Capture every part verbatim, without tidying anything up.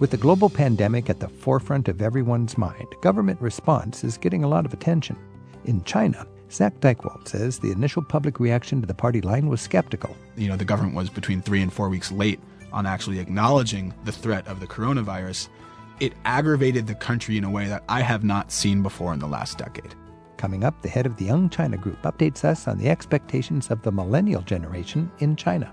With the global pandemic at the forefront of everyone's mind, government response is getting a lot of attention. In China, Zak Dychtwald says the initial public reaction to the party line was skeptical. You know, the government was between three and four weeks late on actually acknowledging the threat of the coronavirus. It aggravated the country in a way that I have not seen before in the last decade. Coming up, the head of the Young China Group updates us on the expectations of the millennial generation in China.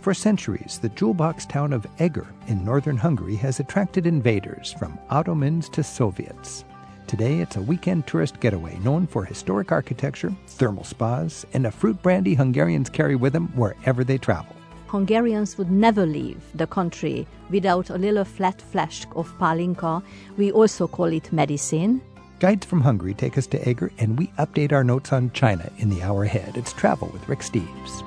For centuries, the jewel box town of Eger in northern Hungary has attracted invaders from Ottomans to Soviets. Today, it's a weekend tourist getaway known for historic architecture, thermal spas, and a fruit brandy Hungarians carry with them wherever they travel. Hungarians would never leave the country without a little flat flask of palinka. We also call it medicine. Guides from Hungary take us to Eger, and we update our notes on China in the hour ahead. It's Travel with Rick Steves.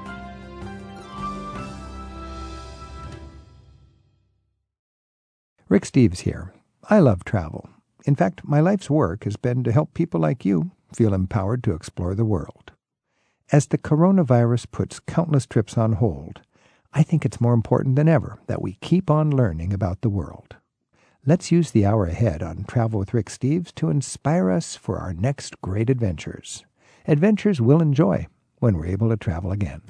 Rick Steves here. I love travel. In fact, my life's work has been to help people like you feel empowered to explore the world. As the coronavirus puts countless trips on hold, I think it's more important than ever that we keep on learning about the world. Let's use the hour ahead on Travel with Rick Steves to inspire us for our next great adventures. Adventures we'll enjoy when we're able to travel again.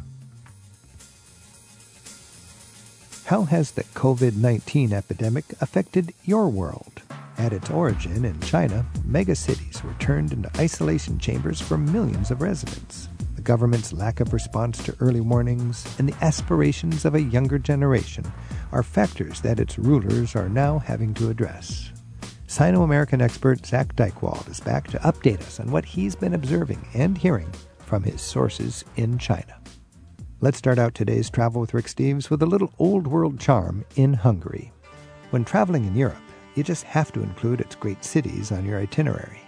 How has the covid nineteen epidemic affected your world? At its origin in China, megacities were turned into isolation chambers for millions of residents. The government's lack of response to early warnings and the aspirations of a younger generation are factors that its rulers are now having to address. Sino-American expert Zak Dychtwald is back to update us on what he's been observing and hearing from his sources in China. Let's start out today's Travel with Rick Steves with a little old-world charm in Hungary. When traveling in Europe, you just have to include its great cities on your itinerary.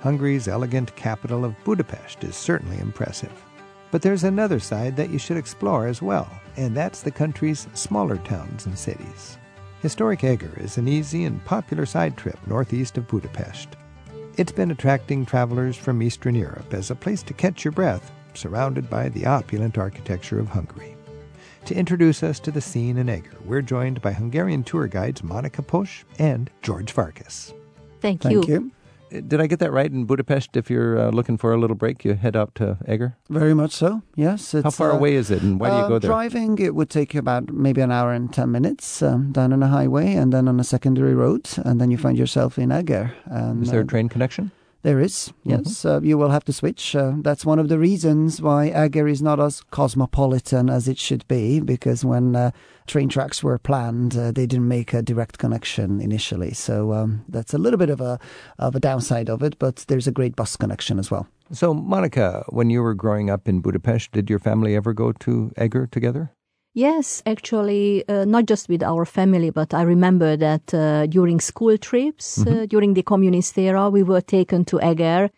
Hungary's elegant capital of Budapest is certainly impressive. But there's another side that you should explore as well, and that's the country's smaller towns and cities. Historic Eger is an easy and popular side trip northeast of Budapest. It's been attracting travelers from Eastern Europe as a place to catch your breath, surrounded by the opulent architecture of Hungary. To introduce us to the scene in Eger, we're joined by Hungarian tour guides Monica Posch and George Varkas. Thank, Thank you. you. Did I get that right? In Budapest, if you're uh, looking for a little break, you head up to Eger? Very much so, yes. It's, How far uh, away is it, and why uh, do you go there? Driving, it would take you about maybe an hour and ten minutes um, down on a highway and then on a secondary road, and then you find yourself in Eger. And, is there a train connection? There is, yes. Mm-hmm. Uh, you will have to switch. Uh, that's one of the reasons why Eger is not as cosmopolitan as it should be, because when uh, train tracks were planned, uh, they didn't make a direct connection initially. So um, that's a little bit of a of a downside of it, but there's a great bus connection as well. So, Monica, when you were growing up in Budapest, did your family ever go to Eger together? Yes, actually, uh, not just with our family, but I remember that uh, during school trips, mm-hmm. uh, during the communist era, we were taken to Eger.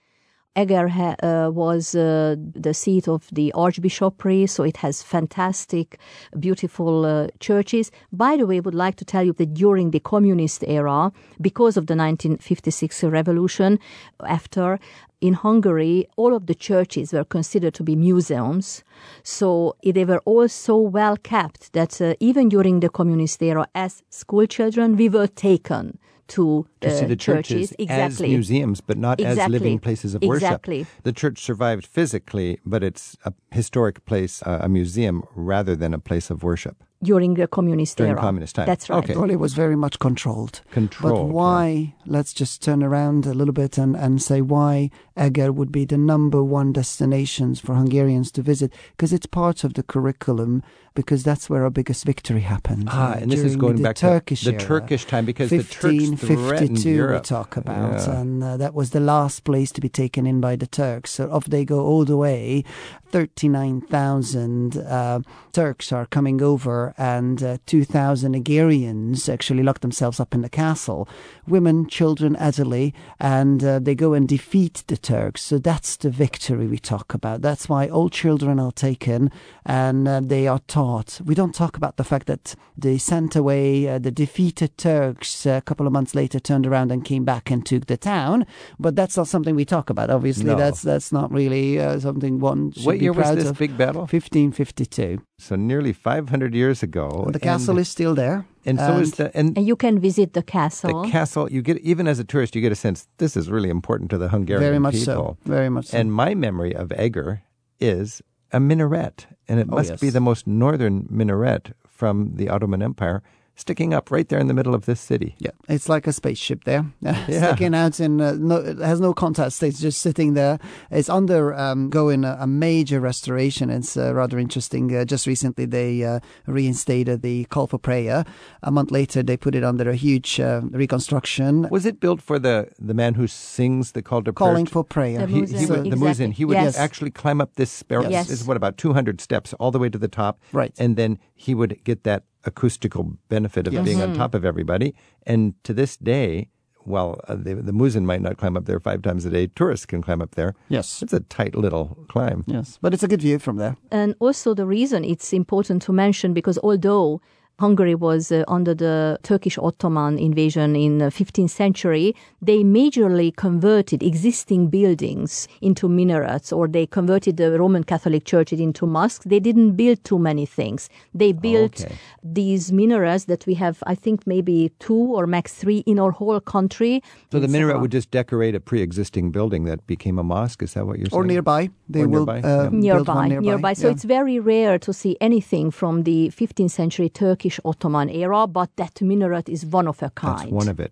Eger ha- uh, was uh, the seat of the archbishopric, so it has fantastic, beautiful uh, churches. By the way, I would like to tell you that during the communist era, because of the nineteen fifty-six revolution, after in Hungary, all of the churches were considered to be museums, so they were all so well kept that uh, even during the communist era, as school children, we were taken to, uh, to see the churches, churches. Exactly. As museums, but not exactly. as living places of exactly. worship. The church survived physically, but it's a historic place, uh, a museum, rather than a place of worship. During the communist During era. During communist time. That's right. Okay. Well, it was very much controlled. Controlled. But why, yeah. let's just turn around a little bit and, and say why Eger would be the number one destination for Hungarians to visit, because it's part of the curriculum, because that's where our biggest victory happened. Ah, uh, and this is going back Turkish to the era, Turkish time, because fifteen fifty-two Europe. We talk about, yeah. and uh, that was the last place to be taken in by the Turks. So off they go all the way. thirty-nine thousand uh, Turks are coming over, and uh, two thousand Hungarians actually lock themselves up in the castle. Women, children, elderly, and uh, they go and defeat the Turks. So that's the victory we talk about. That's why all children are taken, and uh, they are taught not. We don't talk about the fact that they sent away uh, the defeated Turks a couple of months later, turned around and came back and took the town. But that's not something we talk about. Obviously, no. that's that's not really uh, something one should what be proud of. What year was this of. big battle? fifteen fifty-two. So nearly five hundred years ago. And the castle and, is still there. And, and so is the, and, and you can visit the castle. The castle, you get even as a tourist, you get a sense this is really important to the Hungarian people. Very much people. so. Very much so. And my memory of Eger is a minaret, and it oh, must yes. be the most northern minaret from the Ottoman Empire, sticking up right there in the middle of this city. Yeah, it's like a spaceship there, yeah. sticking out in, uh, no, it has no contact, it's just sitting there. It's undergoing um, a, a major restoration. It's uh, rather interesting. Uh, just recently they uh, reinstated the call for prayer. A month later they put it under a huge uh, reconstruction. Was it built for the, the man who sings the call to prayer? Calling for prayer. The muezzin. He, he, so, exactly. The muezzin. He would yes. actually climb up this spare, yes. Yes. This is what, about two hundred steps all the way to the top. Right. And then he would get that acoustical benefit of yes. being mm-hmm. on top of everybody. And to this day, while uh, the, the muezzin might not climb up there five times a day, tourists can climb up there. Yes. It's a tight little climb. Yes, but it's a good view from there. And also the reason it's important to mention, because although Hungary was uh, under the Turkish Ottoman invasion in the fifteenth century, they majorly converted existing buildings into minarets, or they converted the Roman Catholic Church into mosques. They didn't build too many things. They built okay. these minarets that we have, I think, maybe two or max three in our whole country. So the minaret so would just decorate a pre-existing building that became a mosque? Is that what you're saying? Or nearby. They or will nearby. Uh, yeah. nearby, nearby. nearby. So yeah. it's very rare to see anything from the fifteenth century Turkey Ottoman era, but that minaret is one of a kind. That's one of it.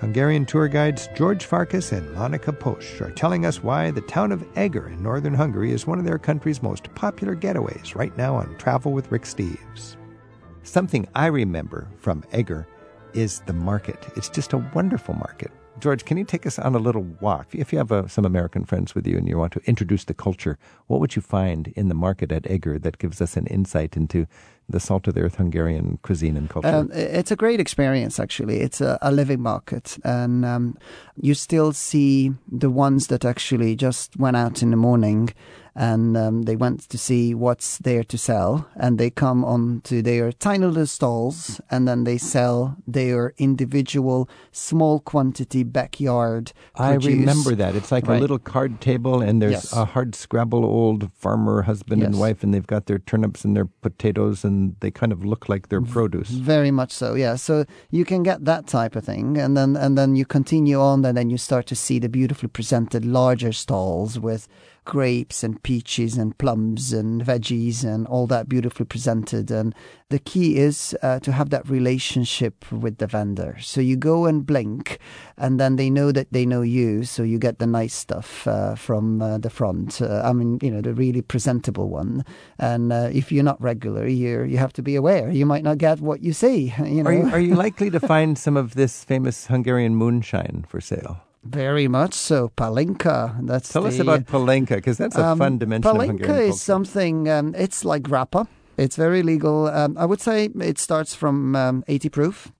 Hungarian tour guides George Varkas and Monica Posch are telling us why the town of Eger in northern Hungary is one of their country's most popular getaways right now on Travel with Rick Steves. Something I remember from Eger is the market. It's just a wonderful market. George, can you take us on a little walk? If you have uh, some American friends with you and you want to introduce the culture, what would you find in the market at Eger that gives us an insight into the salt-of-the-earth Hungarian cuisine and culture? Um, it's a great experience, actually. It's a, a living market. And um, you still see the ones that actually just went out in the morning and um, they went to see what's there to sell. And they come on to their tiny little stalls and then they sell their individual small quantity backyard produce. I remember that. It's like right. a little card table and there's yes. a hard-scrabble old farmer husband yes. and wife, and they've got their turnips and their potatoes and they kind of look like their produce. Very much so, yeah. So you can get that type of thing and then, and then you continue on and then you start to see the beautifully presented larger stalls with grapes and peaches and plums and veggies and all that beautifully presented. And the key is uh, to have that relationship with the vendor. So you go and blink and then they know that they know you. So you get the nice stuff uh, from uh, the front. Uh, I mean, you know, the really presentable one. And uh, if you're not regular, you you have to be aware. You might not get what you see. You know? Are you, are you likely to find some of this famous Hungarian moonshine for sale? Very much so. Palinka. That's Tell the, us about palinka, because that's a um, fun dimension of Hungarian culture. Palinka is something, um, it's like grappa. It's very legal. Um, I would say it starts from um, eighty proof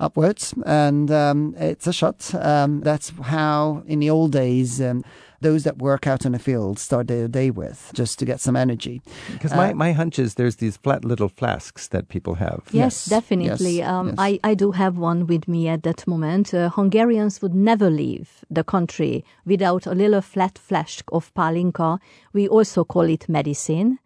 upwards, and um, it's a shot. Um, that's how, in the old days, um, those that work out in the field start their day with, just to get some energy. Because uh, my, my hunch is there's these flat little flasks that people have. Yes, yes. definitely. Yes. Um, yes. I, I do have one with me at that moment. Uh, Hungarians would never leave the country without a little flat flask of palinka. We also call it medicine.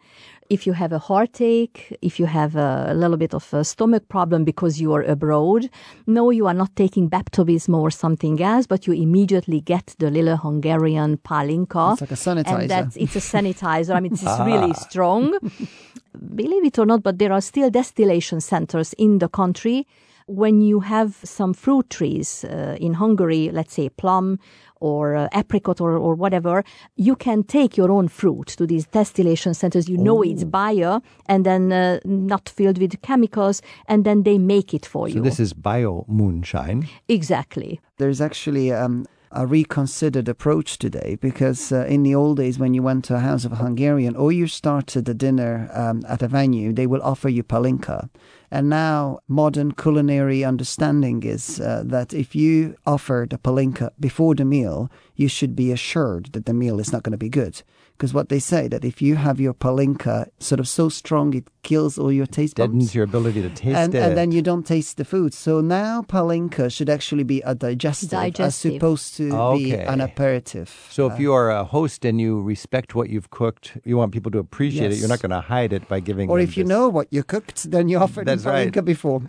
If you have a heartache, if you have a little bit of a stomach problem because you are abroad, no, you are not taking baptismo or something else, but you immediately get the little Hungarian palinka. It's like a sanitizer. And that's, it's a sanitizer. I mean, it's ah. really strong. Believe it or not, but there are still distillation centers in the country. When you have some fruit trees uh, in Hungary, let's say plum or uh, apricot or, or whatever, you can take your own fruit to these distillation centers. You oh. know it's bio and then uh, not filled with chemicals, and then they make it for so you. So this is bio moonshine. Exactly. There's actually Um a reconsidered approach today, because uh, in the old days when you went to a house of a Hungarian or you started a dinner um, at a venue, they will offer you palinka. And now modern culinary understanding is uh, that if you offer the palinka before the meal, you should be assured that the meal is not going to be good. Because what they say, that if you have your palinka sort of so strong, it kills all your taste buds. It deadens your ability to taste and, it. And then you don't taste the food. So now palinka should actually be a digestive, digestive. as supposed to okay. be an aperitif. So uh, if you are a host and you respect what you've cooked, you want people to appreciate yes. it, you're not going to hide it by giving Or if you this. know what you cooked, then you offered That's palinka right. before.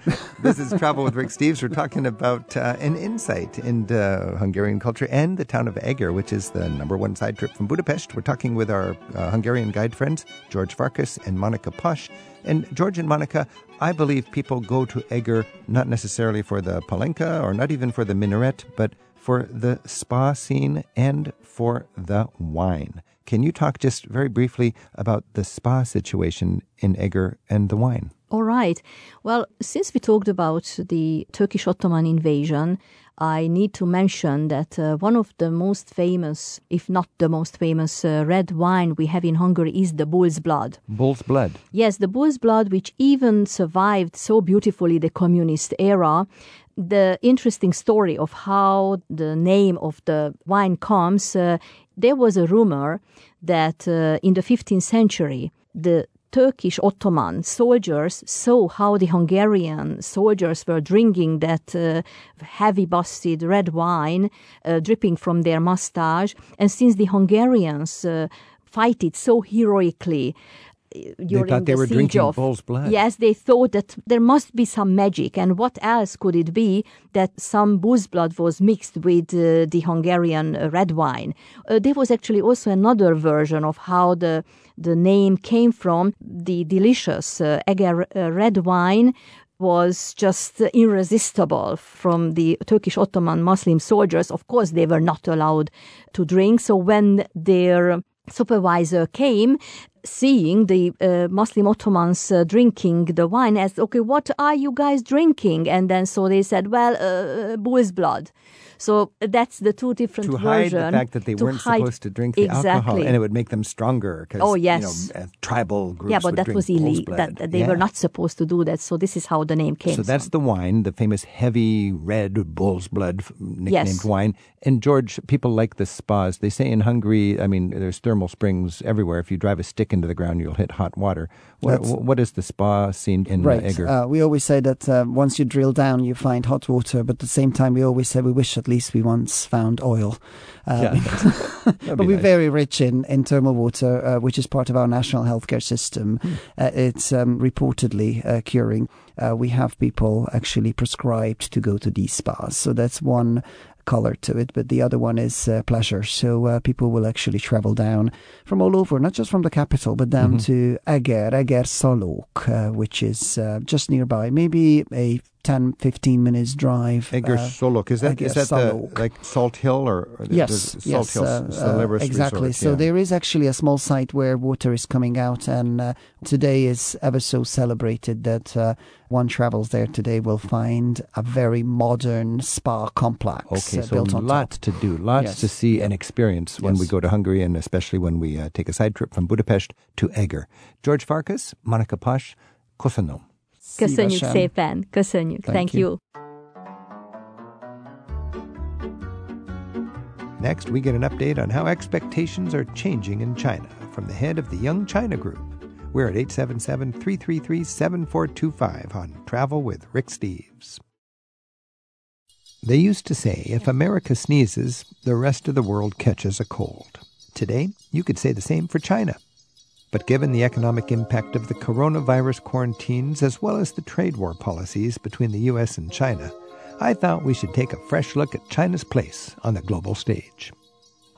This is Travel with Rick Steves. We're talking about uh, an insight into Hungarian culture and the town of Eger, which is the number one side trip from Budapest. We're talking with our uh, Hungarian guide friends, George Varkas and Monica Posch. And George and Monica, I believe people go to Eger not necessarily for the palinka or not even for the minaret, but for the spa scene and for the wine. Can you talk just very briefly about the spa situation in Eger and the wine? All right. Well, since we talked about the Turkish Ottoman invasion, I need to mention that uh, one of the most famous, if not the most famous, uh, red wine we have in Hungary is the bull's blood. Bull's blood. Yes, the bull's blood, which even survived so beautifully the communist era. The interesting story of how the name of the wine comes, uh, there was a rumor that uh, in the fifteenth century, the Turkish Ottoman soldiers saw how the Hungarian soldiers were drinking that uh, heavy busted red wine uh, dripping from their mustache. And since the Hungarians uh, fight it so heroically, They thought they the were drinking of, bull's blood. Yes, they thought that there must be some magic. And what else could it be that some bull's blood was mixed with uh, the Hungarian uh, red wine? Uh, there was actually also another version of how the, the name came from. The delicious uh, Eger uh, red wine was just uh, irresistible from the Turkish Ottoman Muslim soldiers. Of course, they were not allowed to drink. So when their supervisor came, seeing the uh, Muslim Ottomans uh, drinking the wine, as, okay, what are you guys drinking? And then so they said, well, uh, bull's blood. So that's the two different versions. To hide version, the fact that they weren't hide, supposed to drink the exactly. alcohol, and it would make them stronger because oh, yes. you know, tribal groups yeah, but would that drink was bull's blood. That, they yeah. were not supposed to do that. So this is how the name came. So that's from. the wine, the famous heavy red bull's blood nicknamed yes. wine. And George, people like the spas. They say in Hungary, I mean, there's thermal springs everywhere. If you drive a stick into the ground, you'll hit hot water. What, what is the spa scene in right. Eger? Uh, we always say that uh, once you drill down, you find hot water, but at the same time, we always say we wish at least we once found oil. Uh, yeah, but nice. We're very rich in, in thermal water, uh, which is part of our national healthcare system. Mm. Uh, it's um, reportedly uh, curing. Uh, we have people actually prescribed to go to these spas. So that's one color to it, but the other one is uh, pleasure. So uh, people will actually travel down from all over, not just from the capital, but down mm-hmm. to Eger, Eger Salók, uh, which is uh, just nearby, maybe a ten, fifteen minutes drive. Eger uh, Salók. Is that, Eger is that Salók. The, like Salt Hill? Or, or yes, Salt yes. Hill, uh, uh, exactly. Resort, so yeah. there is actually a small site where water is coming out, and uh, today is ever so celebrated that uh, one travels there today will find a very modern spa complex okay, uh, so built on lots top. to do, lots yes. to see and experience when yes. we go to Hungary, and especially when we uh, take a side trip from Budapest to Eger. George Varkas, Monica Posch, köszönöm. Köszönjük szépen. Köszönjük. Thank, Thank you. you. Next, we get an update on how expectations are changing in China from the head of the Young China Group. We're at eight seven seven, three three three, seven four two five on Travel with Rick Steves. They used to say if America sneezes, the rest of the world catches a cold. Today, you could say the same for China. But given the economic impact of the coronavirus quarantines as well as the trade war policies between the U S and China, I thought we should take a fresh look at China's place on the global stage.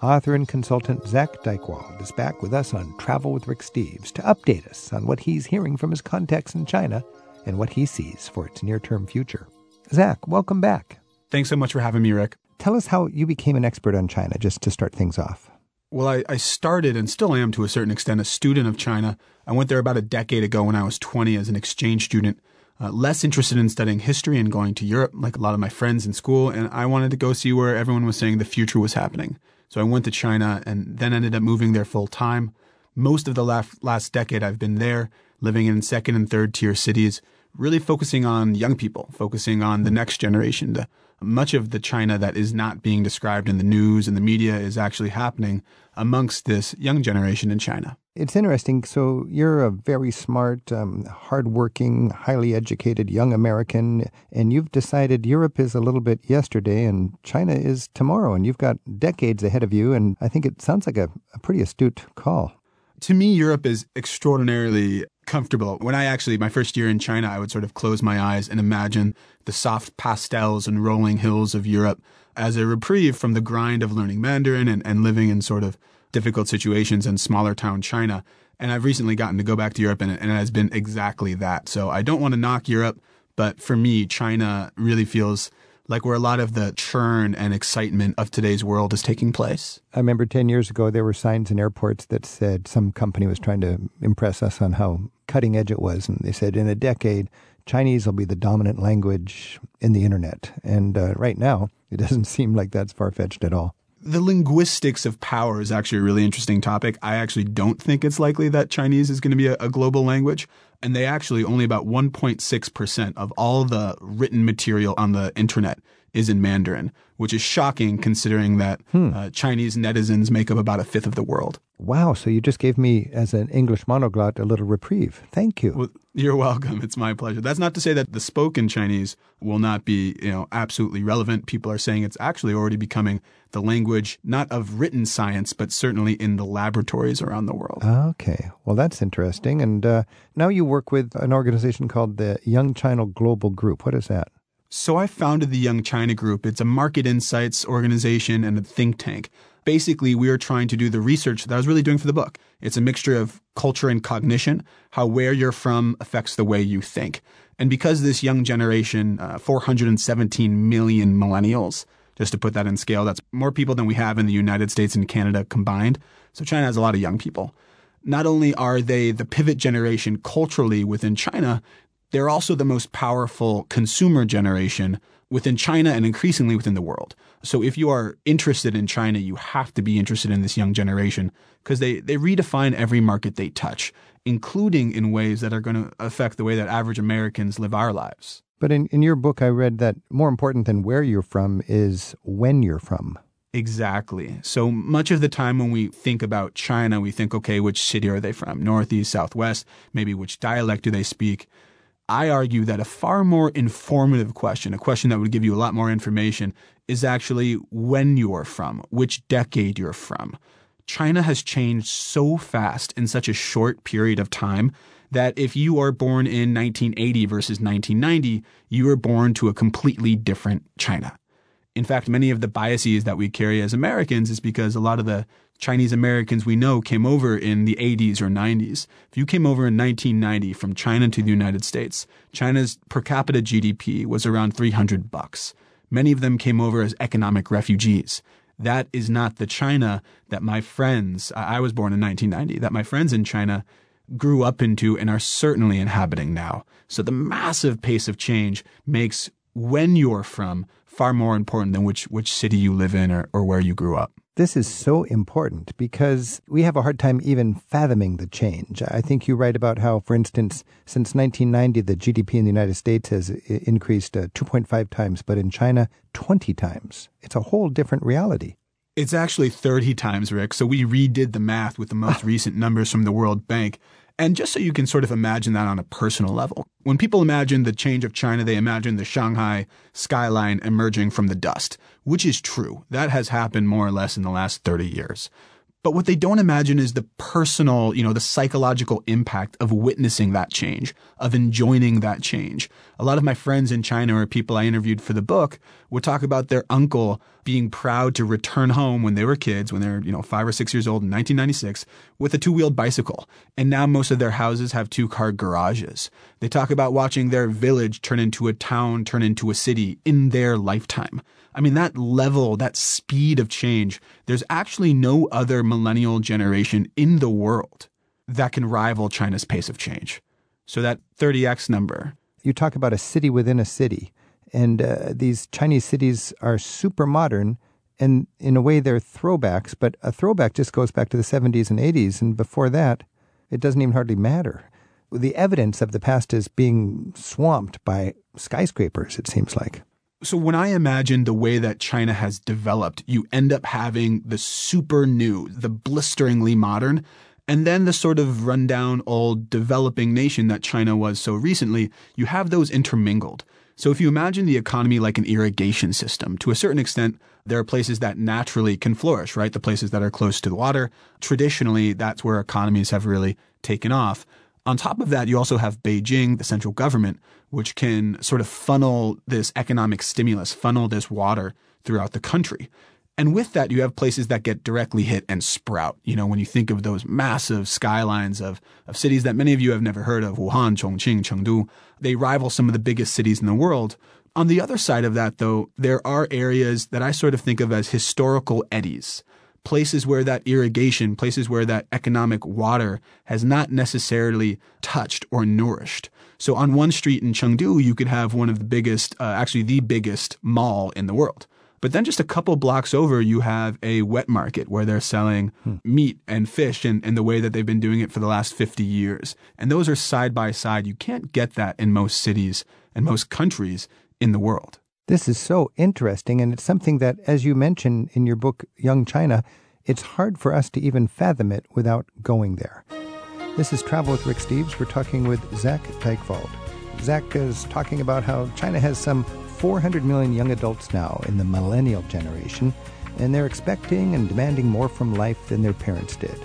Author and consultant Zak Dychtwald is back with us on Travel with Rick Steves to update us on what he's hearing from his contacts in China and what he sees for its near-term future. Zak, welcome back. Thanks so much for having me, Rick. Tell us how you became an expert on China, just to start things off. Well, I, I started and still am to a certain extent a student of China. I went there about a decade ago when I was twenty as an exchange student, uh, less interested in studying history and going to Europe like a lot of my friends in school. And I wanted to go see where everyone was saying the future was happening. So I went to China and then ended up moving there full time. Most of the last, last decade I've been there, living in second and third tier cities, really focusing on young people, focusing on the next generation. The, much of the China that is not being described in the news and the media is actually happening amongst this young generation in China. It's interesting. So you're a very smart, um, hardworking, highly educated young American, and you've decided Europe is a little bit yesterday and China is tomorrow, and you've got decades ahead of you, and I think it sounds like a, a pretty astute call. To me, Europe is extraordinarily comfortable. When I actually, my first year in China, I would sort of close my eyes and imagine the soft pastels and rolling hills of Europe as a reprieve from the grind of learning Mandarin and, and living in sort of difficult situations in smaller town China. And I've recently gotten to go back to Europe, and, and it has been exactly that. So I don't want to knock Europe, but for me, China really feels like where a lot of the churn and excitement of today's world is taking place. I remember ten years ago, there were signs in airports that said some company was trying to impress us on how cutting edge it was. And they said, in a decade, Chinese will be the dominant language in the internet. And uh, right now, it doesn't seem like that's far-fetched at all. The linguistics of power is actually a really interesting topic. I actually don't think it's likely that Chinese is going to be a, a global language. And they actually, only about one point six percent of all the written material on the internet is in Mandarin, which is shocking considering that hmm. uh, Chinese netizens make up about a fifth of the world. Wow. So you just gave me, as an English monoglot, a little reprieve. Thank you. Well, you're welcome. It's my pleasure. That's not to say that the spoken Chinese will not be, you know, absolutely relevant. People are saying it's actually already becoming the language, not of written science, but certainly in the laboratories around the world. Okay. Well, that's interesting. And uh, now you work with an organization called the Young China Global Group. What is that? So I founded the Young China Group. It's a market insights organization and a think tank. Basically, we are trying to do the research that I was really doing for the book. It's a mixture of culture and cognition, how where you're from affects the way you think. And because this young generation, uh, four hundred seventeen million millennials, just to put that in scale, that's more people than we have in the United States and Canada combined. So China has a lot of young people. Not only are they the pivot generation culturally within China, they're also the most powerful consumer generation within China and increasingly within the world. So if you are interested in China, you have to be interested in this young generation because they, they redefine every market they touch, including in ways that are going to affect the way that average Americans live our lives. But in, in your book, I read that more important than where you're from is when you're from. Exactly. So much of the time when we think about China, we think, okay, which city are they from? Northeast, Southwest, maybe which dialect do they speak? I argue that a far more informative question, a question that would give you a lot more information, is actually when you are from, which decade you're from. China has changed so fast in such a short period of time that if you are born in nineteen eighty versus nineteen ninety, you are born to a completely different China. In fact, many of the biases that we carry as Americans is because a lot of the Chinese Americans we know came over in the eighties or nineties. If you came over in nineteen ninety from China to the United States, China's per capita G D P was around three hundred bucks. Many of them came over as economic refugees. That is not the China that my friends, I was born in nineteen ninety, that my friends in China grew up into and are certainly inhabiting now. So the massive pace of change makes when you're from far more important than which, which city you live in or, or where you grew up. This is so important because we have a hard time even fathoming the change. I think you write about how, for instance, since nineteen ninety, the G D P in the United States has increased uh, two point five times, but in China, twenty times. It's a whole different reality. It's actually thirty times, Rick. So we redid the math with the most recent numbers from the World Bank. And just so you can sort of imagine that on a personal level, when people imagine the change of China, they imagine the Shanghai skyline emerging from the dust, which is true. That has happened more or less in the last thirty years. But what they don't imagine is the personal, you know, the psychological impact of witnessing that change, of enjoying that change. A lot of my friends in China or people I interviewed for the book would talk about their uncle being proud to return home when they were kids, when they were, you know, five or six years old in nineteen ninety-six, with a two-wheeled bicycle. And now most of their houses have two-car garages. They talk about watching their village turn into a town, turn into a city in their lifetime. I mean, that level, that speed of change, there's actually no other millennial generation in the world that can rival China's pace of change. So that thirty X number. You talk about a city within a city, and uh, these Chinese cities are super modern, and in a way they're throwbacks, but a throwback just goes back to the seventies and eighties, and before that, it doesn't even hardly matter. the evidence of the past is being swamped by skyscrapers, it seems like. So when I imagine the way that China has developed, you end up having the super new, the blisteringly modern, and then the sort of rundown old developing nation that China was so recently, you have those intermingled. So if you imagine the economy like an irrigation system, to a certain extent, there are places that naturally can flourish, right? The places that are close to the water. Traditionally, that's where economies have really taken off. On top of that, you also have Beijing, the central government, which can sort of funnel this economic stimulus, funnel this water throughout the country. And with that, you have places that get directly hit and sprout. You know, when you think of those massive skylines of, of cities that many of you have never heard of, Wuhan, Chongqing, Chengdu, they rival some of the biggest cities in the world. On the other side of that, though, there are areas that I sort of think of as historical eddies, places where that irrigation, places where that economic water has not necessarily touched or nourished. So on one street in Chengdu, you could have one of the biggest, uh, actually the biggest mall in the world. But then just a couple blocks over, you have a wet market where they're selling hmm. meat and fish and, and the way that they've been doing it for the last fifty years. And those are side by side. You can't get that in most cities and most countries in the world. This is so interesting. And it's something that, as you mention in your book, Young China, it's hard for us to even fathom it without going there. This is Travel with Rick Steves. We're talking with Zak Dychtwald. Zak is talking about how China has some four hundred million young adults now in the millennial generation, and they're expecting and demanding more from life than their parents did.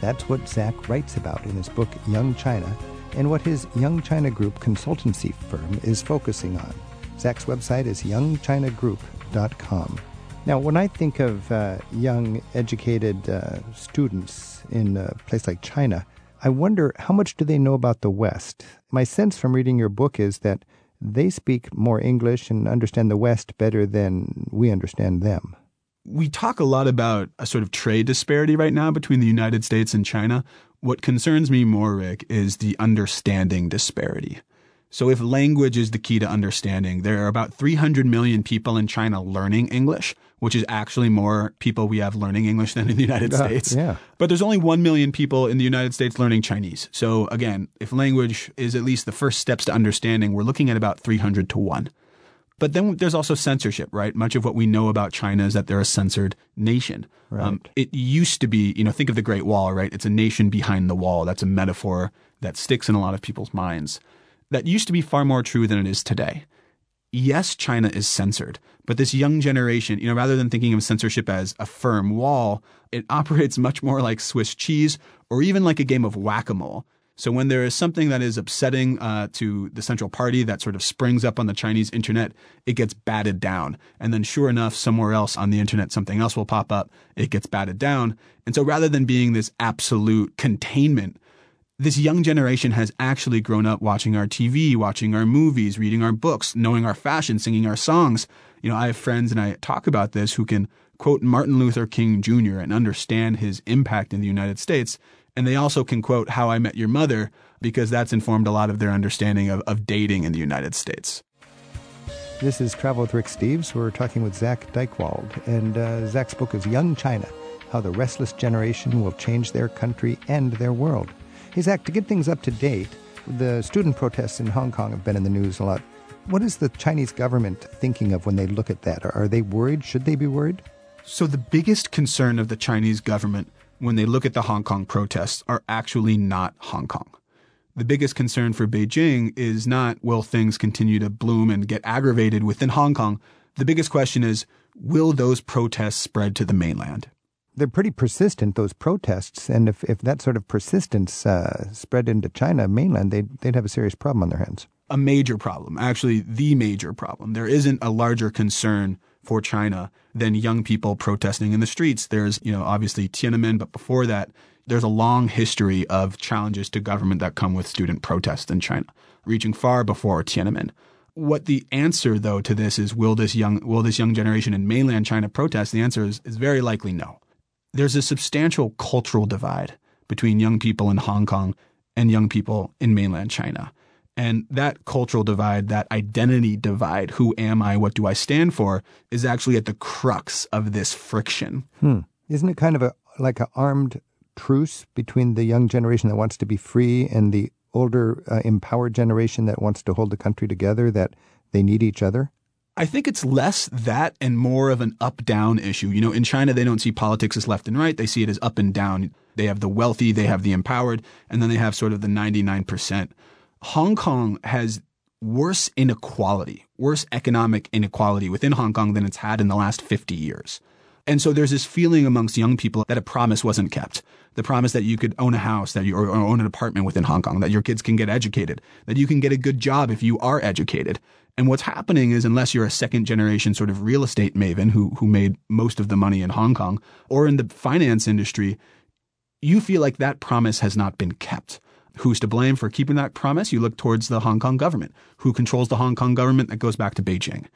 That's what Zak writes about in his book Young China and what his Young China Group consultancy firm is focusing on. Zak's website is young china group dot com. Now, when I think of uh, young, educated uh, students in a place like China, I wonder how much do they know about the West? My sense from reading your book is that they speak more English and understand the West better than we understand them. We talk a lot about a sort of trade disparity right now between the United States and China. What concerns me more, Rick, is the understanding disparity. So if language is the key to understanding, there are about three hundred million people in China learning English, which is actually more people we have learning English than in the United uh, States. Yeah. But there's only one million people in the United States learning Chinese. So again, if language is at least the first steps to understanding, we're looking at about three hundred to one. But then there's also censorship, right? Much of what we know about China is that they're a censored nation. Right. Um, it used to be, you know, think of the Great Wall, right? It's a nation behind the wall. That's a metaphor that sticks in a lot of people's minds. That used to be far more true than it is today. Yes, China is censored, but this young generation, you know, rather than thinking of censorship as a firm wall, it operates much more like Swiss cheese or even like a game of whack-a-mole. So when there is something that is upsetting uh, to the Central Party that sort of springs up on the Chinese internet, it gets batted down. And then sure enough, somewhere else on the internet, something else will pop up. It gets batted down. And so rather than being this absolute containment, this young generation has actually grown up watching our T V, watching our movies, reading our books, knowing our fashion, singing our songs. You know, I have friends and I talk about this who can quote Martin Luther King Junior and understand his impact in the United States. And they also can quote How I Met Your Mother because that's informed a lot of their understanding of, of dating in the United States. This is Travel with Rick Steves. We're talking with Zak Dychtwald. And uh, Zak's book is Young China, How the Restless Generation Will Change Their Country and Their World. Hey, Zak, to get things up to date, the student protests in Hong Kong have been in the news a lot. What is the Chinese government thinking of when they look at that? Are they worried? Should they be worried? So the biggest concern of the Chinese government when they look at the Hong Kong protests are actually not Hong Kong. The biggest concern for Beijing is not will things continue to bloom and get aggravated within Hong Kong. The biggest question is, will those protests spread to the mainland? They're pretty persistent, those protests. And if, if that sort of persistence uh, spread into China mainland, they'd, they'd have a serious problem on their hands. A major problem, actually the major problem. There isn't a larger concern for China than young people protesting in the streets. There's, you know, obviously Tiananmen, but before that, there's a long history of challenges to government that come with student protests in China, reaching far before Tiananmen. What the answer, though, to this is, will this young, will this young generation in mainland China protest? The answer is, is very likely no. There's a substantial cultural divide between young people in Hong Kong and young people in mainland China. And that cultural divide, that identity divide, who am I, what do I stand for, is actually at the crux of this friction. Hmm. Isn't it kind of a like an armed truce between the young generation that wants to be free and the older, uh, empowered generation that wants to hold the country together, that they need each other? I think it's less that and more of an up-down issue. You know, in China, they don't see politics as left and right. They see it as up and down. They have the wealthy, they have the empowered, and then they have sort of the ninety-nine percent. Hong Kong has worse inequality, worse economic inequality within Hong Kong than it's had in the last fifty years. And so there's this feeling amongst young people that a promise wasn't kept. The promise that you could own a house, that you or own an apartment within Hong Kong, that your kids can get educated, that you can get a good job if you are educated. And what's happening is, unless you're a second generation sort of real estate maven who who made most of the money in Hong Kong or in the finance industry, you feel like that promise has not been kept. Who's to blame for keeping that promise? You look towards the Hong Kong government. Who controls the Hong Kong government? That goes back to Beijing.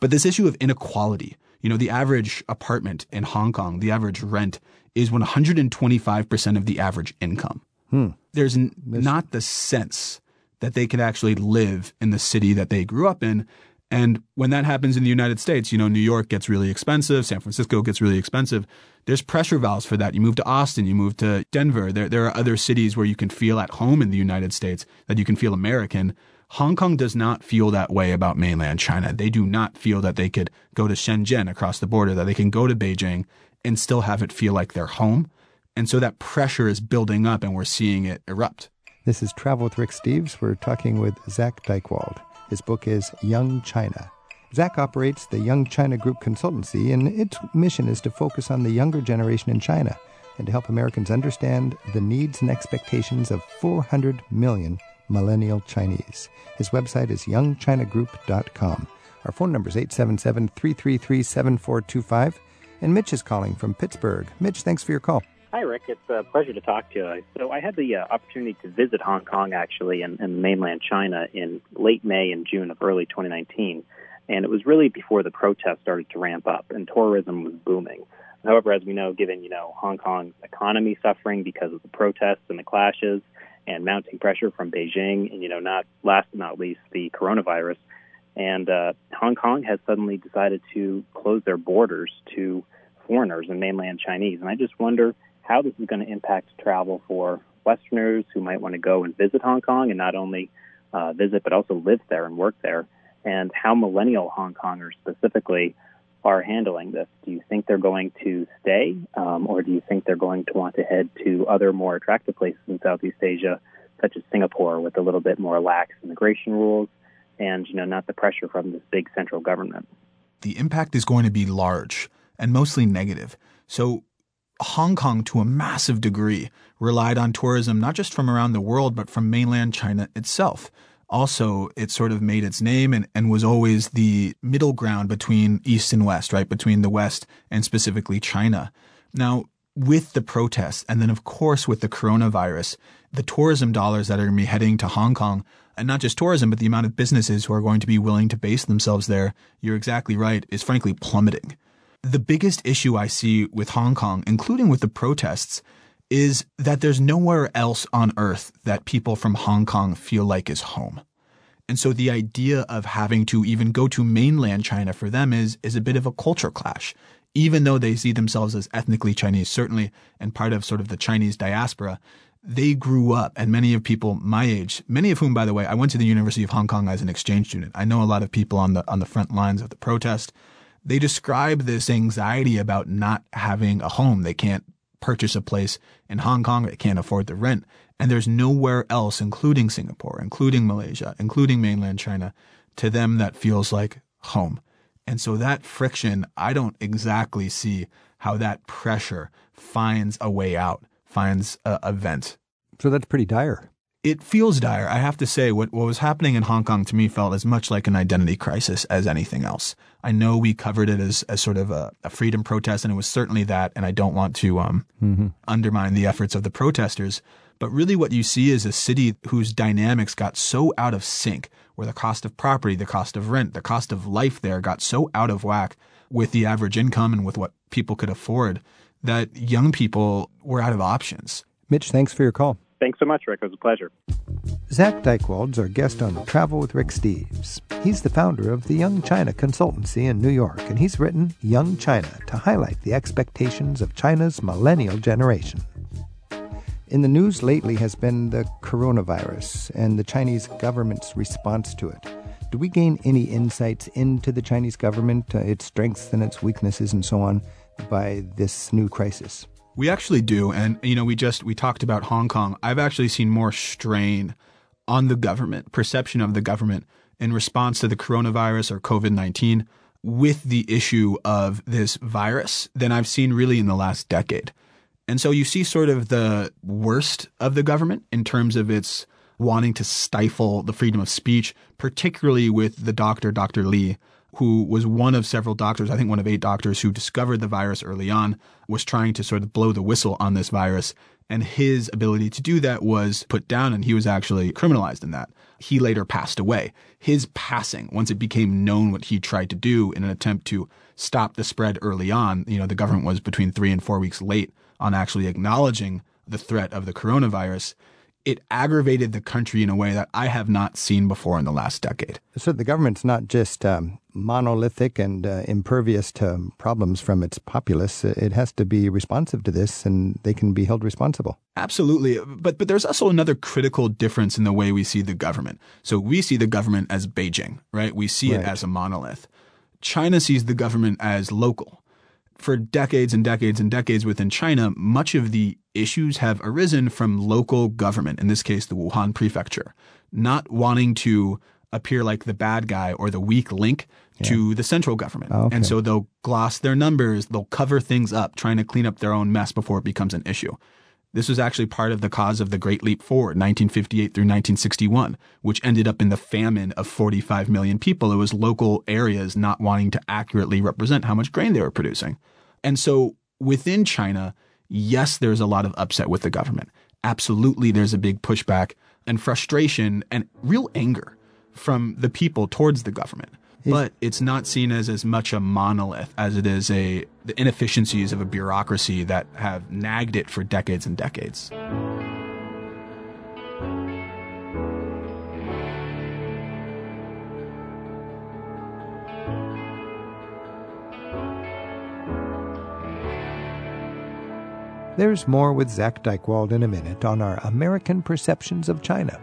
But this issue of inequality, you know, the average apartment in Hong Kong, the average rent is one hundred twenty-five percent of the average income. Hmm. There's n- not the sense that they could actually live in the city that they grew up in. And when that happens in the United States, you know, New York gets really expensive. San Francisco gets really expensive. There's pressure valves for that. You move to Austin, you move to Denver. There, there are other cities where you can feel at home in the United States, that you can feel American. Hong Kong does not feel that way about mainland China. They do not feel that they could go to Shenzhen across the border, that they can go to Beijing and still have it feel like their home. And so that pressure is building up and we're seeing it erupt. This is Travel with Rick Steves. We're talking with Zak Dychtwald. His book is Young China. Zak operates the Young China Group consultancy, and its mission is to focus on the younger generation in China and to help Americans understand the needs and expectations of four hundred million millennial Chinese. His website is young china group dot com. Our phone number is eight seven seven, three three three, seven four two five. And Mitch is calling from Pittsburgh. Mitch, thanks for your call. Hi, Rick. It's a pleasure to talk to you. So I had the uh, opportunity to visit Hong Kong, actually, and, and mainland China in late May and June of early twenty nineteen. And it was really before the protests started to ramp up and tourism was booming. However, as we know, given, you know, Hong Kong's economy suffering because of the protests and the clashes, and mounting pressure from Beijing, and, you know, not last but not least, the coronavirus. And uh, Hong Kong has suddenly decided to close their borders to foreigners and mainland Chinese. And I just wonder how this is going to impact travel for Westerners who might want to go and visit Hong Kong and not only uh, visit but also live there and work there, and how millennial Hong Kongers specifically are handling this. Do you think they're going to stay, um, or do you think they're going to want to head to other more attractive places in Southeast Asia, such as Singapore, with a little bit more lax immigration rules and, you know, not the pressure from this big central government? The impact is going to be large and mostly negative. So Hong Kong, to a massive degree, relied on tourism, not just from around the world, but from mainland China itself. Also, it sort of made its name and, and was always the middle ground between East and West, right, between the West and specifically China. Now, with the protests and then, of course, with the coronavirus, the tourism dollars that are going to be heading to Hong Kong, and not just tourism, but the amount of businesses who are going to be willing to base themselves there, you're exactly right, is frankly plummeting. The biggest issue I see with Hong Kong, including with the protests, is that there's nowhere else on earth that people from Hong Kong feel like is home. And so the idea of having to even go to mainland China for them is is a bit of a culture clash, even though they see themselves as ethnically Chinese, certainly, and part of sort of the Chinese diaspora. They grew up, and many of people my age, many of whom, by the way, I went to the University of Hong Kong as an exchange student. I know a lot of people on the on the front lines of the protest. They describe this anxiety about not having a home. They can't purchase a place in Hong Kong, they can't afford the rent, and there's nowhere else, including Singapore, including Malaysia, including mainland China, to them that feels like home. And so that friction, I don't exactly see how that pressure finds a way out, finds a, a vent. So that's pretty dire. It feels dire. I have to say, what, what was happening in Hong Kong to me felt as much like an identity crisis as anything else. I know we covered it as, as sort of a, a freedom protest, and it was certainly that, and I don't want to um, mm-hmm. undermine the efforts of the protesters. But really what you see is a city whose dynamics got so out of sync, where the cost of property, the cost of rent, the cost of life there got so out of whack with the average income and with what people could afford that young people were out of options. Mitch, thanks for your call. Thanks so much, Rick. It was a pleasure. Zak Dychtwald's our guest on Travel with Rick Steves. He's the founder of the Young China Consultancy in New York, and he's written Young China to highlight the expectations of China's millennial generation. In the news lately has been the coronavirus and the Chinese government's response to it. Do we gain any insights into the Chinese government, uh, its strengths and its weaknesses and so on, by this new crisis? We actually do. And, you know, we just we talked about Hong Kong. I've actually seen more strain on the government, perception of the government in response to the coronavirus or COVID nineteen with the issue of this virus than I've seen really in the last decade. And so you see sort of the worst of the government in terms of its wanting to stifle the freedom of speech, particularly with the doctor, Dr. Li, who was one of several doctors, I think one of eight doctors who discovered the virus early on, was trying to sort of blow the whistle on this virus. And his ability to do that was put down, and he was actually criminalized in that. He later passed away. His passing, once it became known what he tried to do in an attempt to stop the spread early on, you know, the government was between three and four weeks late on actually acknowledging the threat of the coronavirus. It aggravated the country in a way that I have not seen before in the last decade. So the government's not just um, monolithic and uh, impervious to problems from its populace. It has to be responsive to this, and they can be held responsible. Absolutely. But but there's also another critical difference in the way we see the government. So we see the government as Beijing, right? We see right. it as a monolith. China sees the government as local. For decades and decades and decades within China, much of the issues have arisen from local government, in this case, the Wuhan prefecture, not wanting to appear like the bad guy or the weak link yeah. to the central government. Oh, okay. And so they'll gloss their numbers. They'll cover things up, trying to clean up their own mess before it becomes an issue. This was actually part of the cause of the Great Leap Forward, nineteen fifty-eight through nineteen sixty-one, which ended up in the famine of forty-five million people. It was local areas not wanting to accurately represent how much grain they were producing. And so within China, yes, there's a lot of upset with the government. Absolutely, there's a big pushback and frustration and real anger from the people towards the government. But it's not seen as as much a monolith as it is a the inefficiencies of a bureaucracy that have nagged it for decades and decades. There's more with Zak Dychtwald in a minute on our American perceptions of China.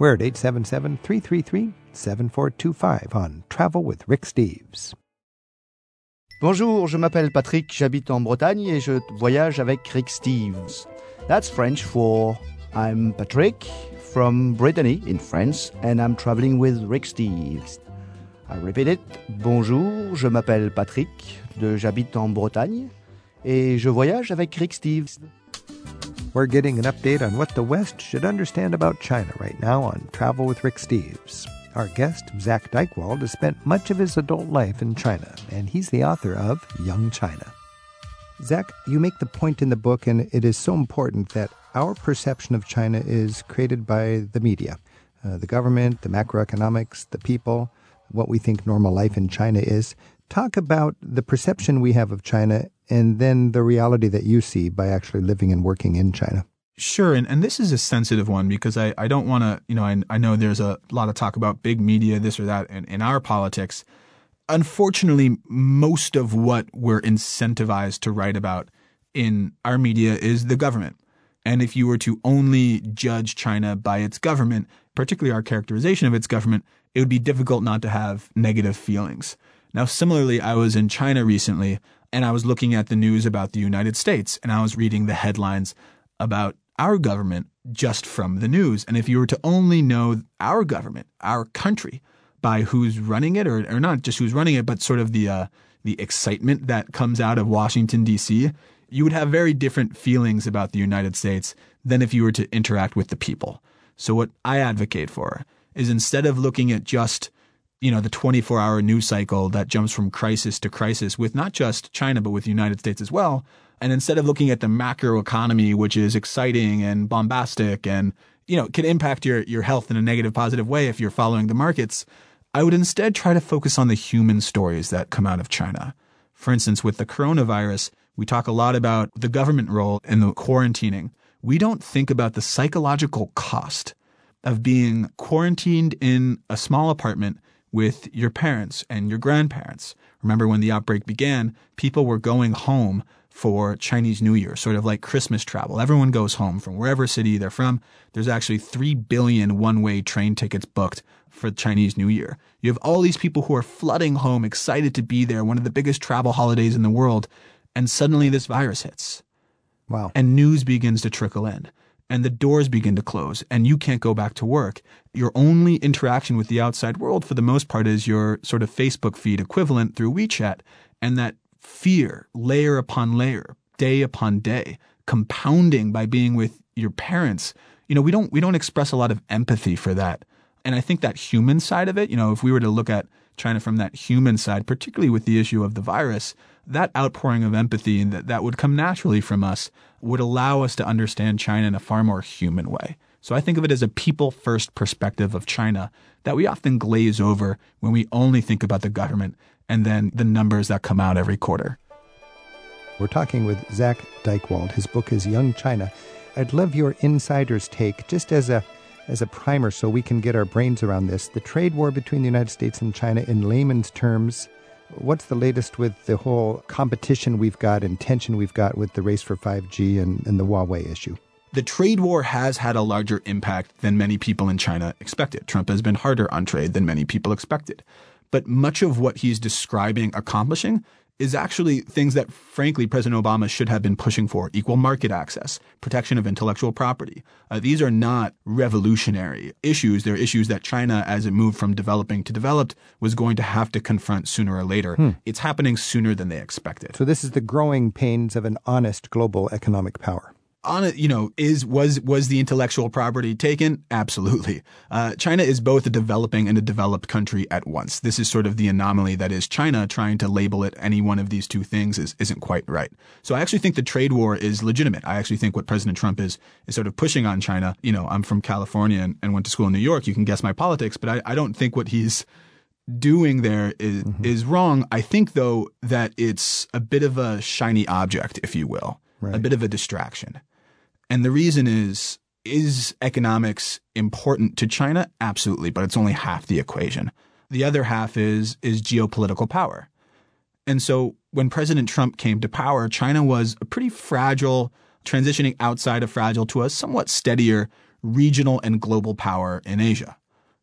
We're at eight seven seven, three three three, seven four two five on Travel with Rick Steves. Bonjour, je m'appelle Patrick, j'habite en Bretagne et je voyage avec Rick Steves. That's French for I'm Patrick from Brittany in France and I'm traveling with Rick Steves. I repeat it. Bonjour, je m'appelle Patrick, de, j'habite en Bretagne et je voyage avec Rick Steves. We're getting an update on what the West should understand about China right now on Travel with Rick Steves. Our guest, Zak Dychtwald, has spent much of his adult life in China, and he's the author of Young China. Zak, you make the point in the book, and it is so important, that our perception of China is created by the media, uh, the government, the macroeconomics, the people, what we think normal life in China is. Talk about the perception we have of China and then the reality that you see by actually living and working in China. Sure. And, and this is a sensitive one because I, I don't want to, you know, I, I know there's a lot of talk about big media, this or that, and in our politics. Unfortunately, most of what we're incentivized to write about in our media is the government. And if you were to only judge China by its government, particularly our characterization of its government, it would be difficult not to have negative feelings. Now, similarly, I was in China recently, and I was looking at the news about the United States, and I was reading the headlines about our government just from the news. And if you were to only know our government, our country, by who's running it, or, or not just who's running it, but sort of the uh, the excitement that comes out of Washington, D C, you would have very different feelings about the United States than if you were to interact with the people. So what I advocate for is, instead of looking at just you know, the twenty-four hour news cycle that jumps from crisis to crisis with not just China, but with the United States as well. And instead of looking at the macro economy, which is exciting and bombastic and, you know, can impact your, your health in a negative, positive way if you're following the markets, I would instead try to focus on the human stories that come out of China. For instance, with the coronavirus, we talk a lot about the government role in the quarantining. We don't think about the psychological cost of being quarantined in a small apartment with your parents and your grandparents. Remember when the outbreak began, people were going home for Chinese New Year, sort of like Christmas travel. Everyone goes home from wherever city they're from. There's actually three billion one-way train tickets booked for Chinese New Year. You have all these people who are flooding home, excited to be there, one of the biggest travel holidays in the world, and suddenly this virus hits. Wow. And news begins to trickle in, and the doors begin to close, and you can't go back to work. Your only interaction with the outside world, for the most part, is your sort of Facebook feed equivalent through WeChat, and that fear, layer upon layer, day upon day, compounding by being with your parents. You know, we don't we don't express a lot of empathy for that. And I think that human side of it, you know, if we were to look at China from that human side, particularly with the issue of the virus, that outpouring of empathy that, that would come naturally from us would allow us to understand China in a far more human way. So I think of it as a people-first perspective of China that we often glaze over when we only think about the government and then the numbers that come out every quarter. We're talking with Zak Dychtwald. His book is Young China. I'd love your insider's take, just as a as a primer so we can get our brains around this. The trade war between the United States and China in layman's terms, what's the latest with the whole competition we've got and tension we've got with the race for five G and, and the Huawei issue? The trade war has had a larger impact than many people in China expected. Trump has been harder on trade than many people expected. But much of what he's describing accomplishing is actually things that, frankly, President Obama should have been pushing for. Equal market access, protection of intellectual property. Uh, these are not revolutionary issues. They're issues that China, as it moved from developing to developed, was going to have to confront sooner or later. Hmm. It's happening sooner than they expected. So this is the growing pains of an honest global economic power. On it, you know, is was was the intellectual property taken? Absolutely. Uh, China is both a developing and a developed country at once. This is sort of the anomaly that is China. Trying to label it any one of these two things is, isn't quite right. So I actually think the trade war is legitimate. I actually think what President Trump is is sort of pushing on China. You know, I'm from California and, and went to school in New York. You can guess my politics, but I, I don't think what he's doing there is, mm-hmm. is wrong. I think, though, that it's a bit of a shiny object, if you will, right. A bit of a distraction. And the reason is, is economics important to China? Absolutely, but it's only half the equation. The other half is is geopolitical power. And so when President Trump came to power, China was a pretty fragile, transitioning outside of fragile to a somewhat steadier regional and global power in Asia,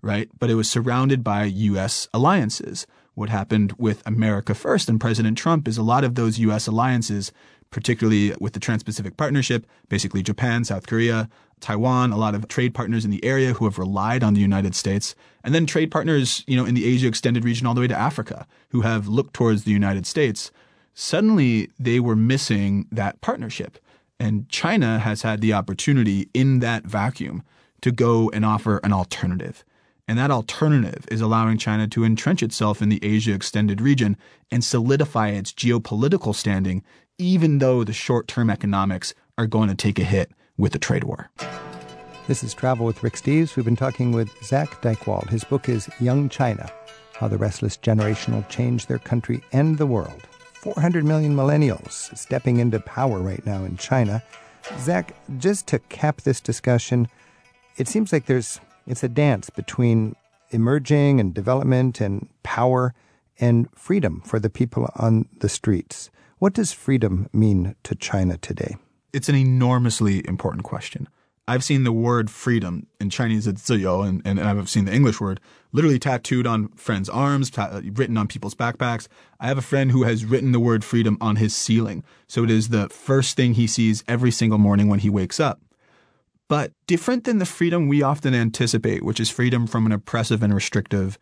right? But it was surrounded by U S alliances. What happened with America First and President Trump is a lot of those U S alliances, particularly with the Trans-Pacific Partnership, basically Japan, South Korea, Taiwan, a lot of trade partners in the area who have relied on the United States, and then trade partners, you know, in the Asia extended region all the way to Africa who have looked towards the United States. Suddenly, they were missing that partnership. And China has had the opportunity in that vacuum to go and offer an alternative. And that alternative is allowing China to entrench itself in the Asia extended region and solidify its geopolitical standing, even though the short-term economics are going to take a hit with the trade war. This is Travel with Rick Steves. We've been talking with Zak Dychtwald. His book is Young China, How the Restless Generation Will Change Their Country and the World. four hundred million millennials stepping into power right now in China. Zak, just to cap this discussion, it seems like there's It's a dance between emerging and development and power and freedom for the people on the streets. What does freedom mean to China today? It's an enormously important question. I've seen the word freedom in Chinese, it's ziyou, and, and I've seen the English word literally tattooed on friends' arms, ta- written on people's backpacks. I have a friend who has written the word freedom on his ceiling. So it is the first thing he sees every single morning when he wakes up. But different than the freedom we often anticipate, which is freedom from an oppressive and restrictive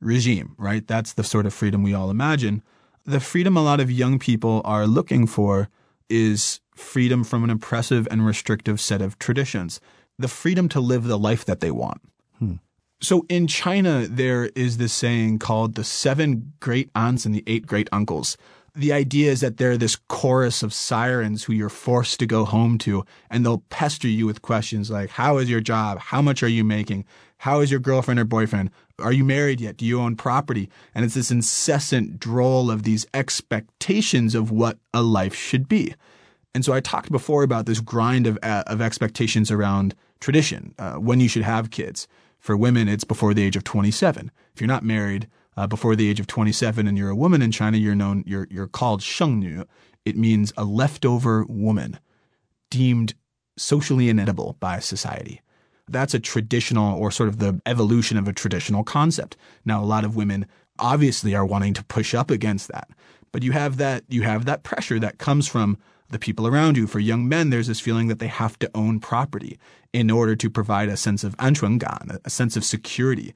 regime, right? That's the sort of freedom we all imagine. The freedom a lot of young people are looking for is freedom from an oppressive and restrictive set of traditions, the freedom to live the life that they want. Hmm. So in China, there is this saying called the seven great aunts and the eight great uncles. The idea is that they're this chorus of sirens who you're forced to go home to, and they'll pester you with questions like, how is your job? How much are you making? How is your girlfriend or boyfriend? Are you married yet? Do you own property? And it's this incessant droll of these expectations of what a life should be. And so I talked before about this grind of, of expectations around tradition, uh, when you should have kids, For women, it's before the age of twenty-seven. If you're not married uh, before the age of twenty-seven and you're a woman in China, you're known you're you're called sheng nyu. It means a leftover woman, deemed socially inedible by society. That's a traditional, or sort of the evolution of a traditional concept. Now, a lot of women obviously are wanting to push up against that, but you have that you have that pressure that comes from the people around you. For young men, there's this feeling that they have to own property in order to provide a sense of anchungan, a sense of security,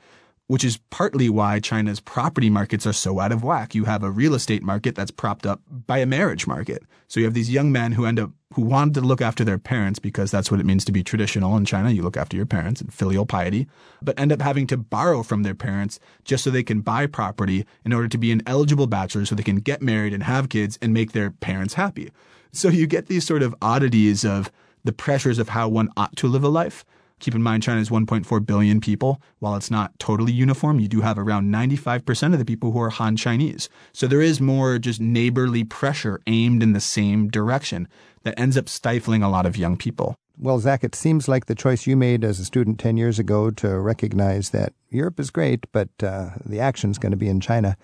which is partly why China's property markets are so out of whack. You have a real estate market that's propped up by a marriage market. So you have these young men who end up who wanted to look after their parents, because that's what it means to be traditional in China. You look after your parents and filial piety, but end up having to borrow from their parents just so they can buy property in order to be an eligible bachelor, so they can get married and have kids and make their parents happy. So you get these sort of oddities of the pressures of how one ought to live a life. Keep in mind, China is one point four billion people. While it's not totally uniform, you do have around ninety-five percent of the people who are Han Chinese. So there is more just neighborly pressure aimed in the same direction that ends up stifling a lot of young people. Well, Zak, it seems like the choice you made as a student ten years ago to recognize that Europe is great, but uh, the action's going to be in China,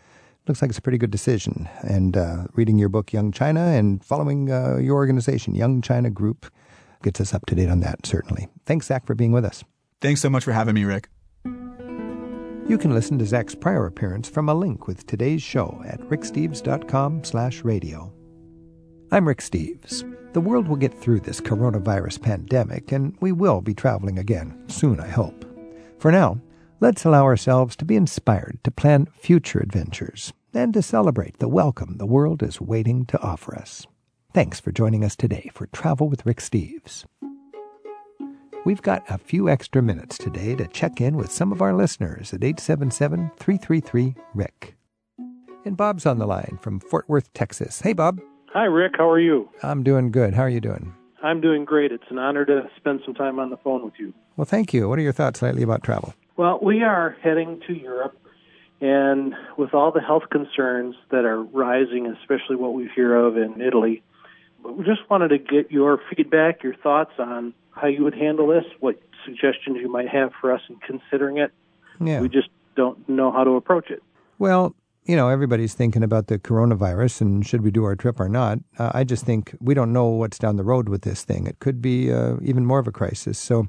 looks like it's a pretty good decision. And uh, reading your book, Young China, and following uh, your organization, Young China Group, gets us up to date on that, certainly. Thanks, Zak, for being with us. Thanks so much for having me, Rick. You can listen to Zak's prior appearance from a link with today's show at ricksteves.com slash radio. I'm Rick Steves. The world will get through this coronavirus pandemic, and we will be traveling again soon, I hope. For now, let's allow ourselves to be inspired to plan future adventures and to celebrate the welcome the world is waiting to offer us. Thanks for joining us today for Travel with Rick Steves. We've got a few extra minutes today to check in with some of our listeners at eight seven seven, three three three, R I C. And Bob's on the line from Fort Worth, Texas. Hey, Bob. Hi, Rick. How are you? I'm doing good. How are you doing? I'm doing great. It's an honor to spend some time on the phone with you. Well, thank you. What are your thoughts lately about travel? Well, we are heading to Europe. And with all the health concerns that are rising, especially what we hear of in Italy, we just wanted to get your feedback, your thoughts on how you would handle this, what suggestions you might have for us in considering it. Yeah. We just don't know how to approach it. Well, you know, everybody's thinking about the coronavirus and should we do our trip or not. Uh, I just think we don't know what's down the road with this thing. It could be uh, even more of a crisis. So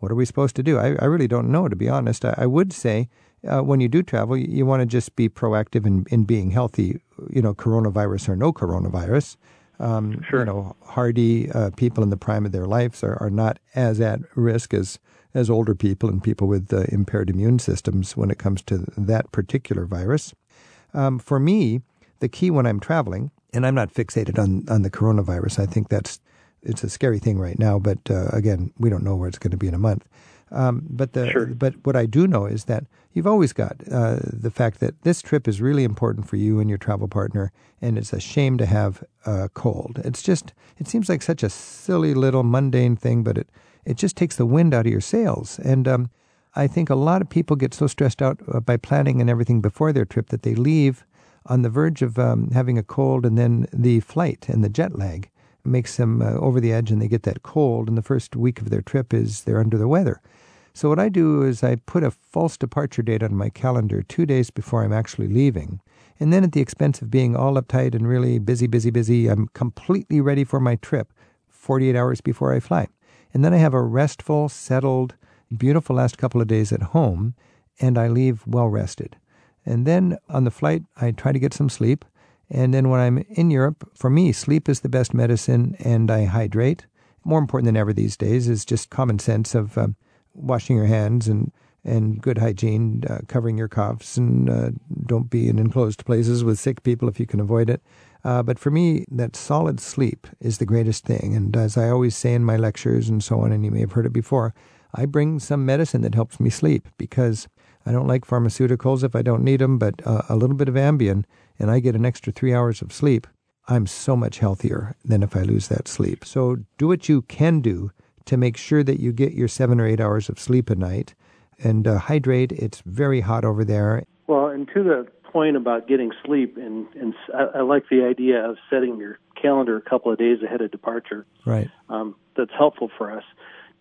what are we supposed to do? I, I really don't know, to be honest. I, I would say uh, when you do travel, you, you want to just be proactive in, in being healthy, you know, coronavirus or no coronavirus. Um, sure. You know, hardy uh, people in the prime of their lives are, are not as at risk as, as older people and people with uh, impaired immune systems when it comes to that particular virus. Um, for me, the key when I'm traveling, and I'm not fixated on, on the coronavirus. I think that's it's a scary thing right now, but uh, again, we don't know where it's going to be in a month. Um, but the sure. but what I do know is that you've always got uh, the fact that this trip is really important for you and your travel partner, and it's a shame to have a cold. It's just it seems like such a silly little mundane thing, but it it just takes the wind out of your sails. And um, I think a lot of people get so stressed out uh, by planning and everything before their trip that they leave on the verge of um, having a cold, and then the flight and the jet lag makes them uh, over the edge, and they get that cold, and the first week of their trip is they're under the weather. So what I do is I put a false departure date on my calendar two days before I'm actually leaving. And then at the expense of being all uptight and really busy, busy, busy, I'm completely ready for my trip forty-eight hours before I fly. And then I have a restful, settled, beautiful last couple of days at home, and I leave well rested. And then on the flight, I try to get some sleep. And then when I'm in Europe, for me, sleep is the best medicine, and I hydrate. More important than ever these days is just common sense of Um, washing your hands and, and good hygiene, uh, covering your coughs, and uh, don't be in enclosed places with sick people if you can avoid it. Uh, but for me, that solid sleep is the greatest thing. And as I always say in my lectures and so on, and you may have heard it before, I bring some medicine that helps me sleep, because I don't like pharmaceuticals if I don't need them, but uh, a little bit of Ambien, and I get an extra three hours of sleep, I'm so much healthier than if I lose that sleep. So do what you can do to make sure that you get your seven or eight hours of sleep a night, and uh, hydrate. It's very hot over there. Well, and to the point about getting sleep, and, and I, I like the idea of setting your calendar a couple of days ahead of departure. Right. Um, that's helpful for us.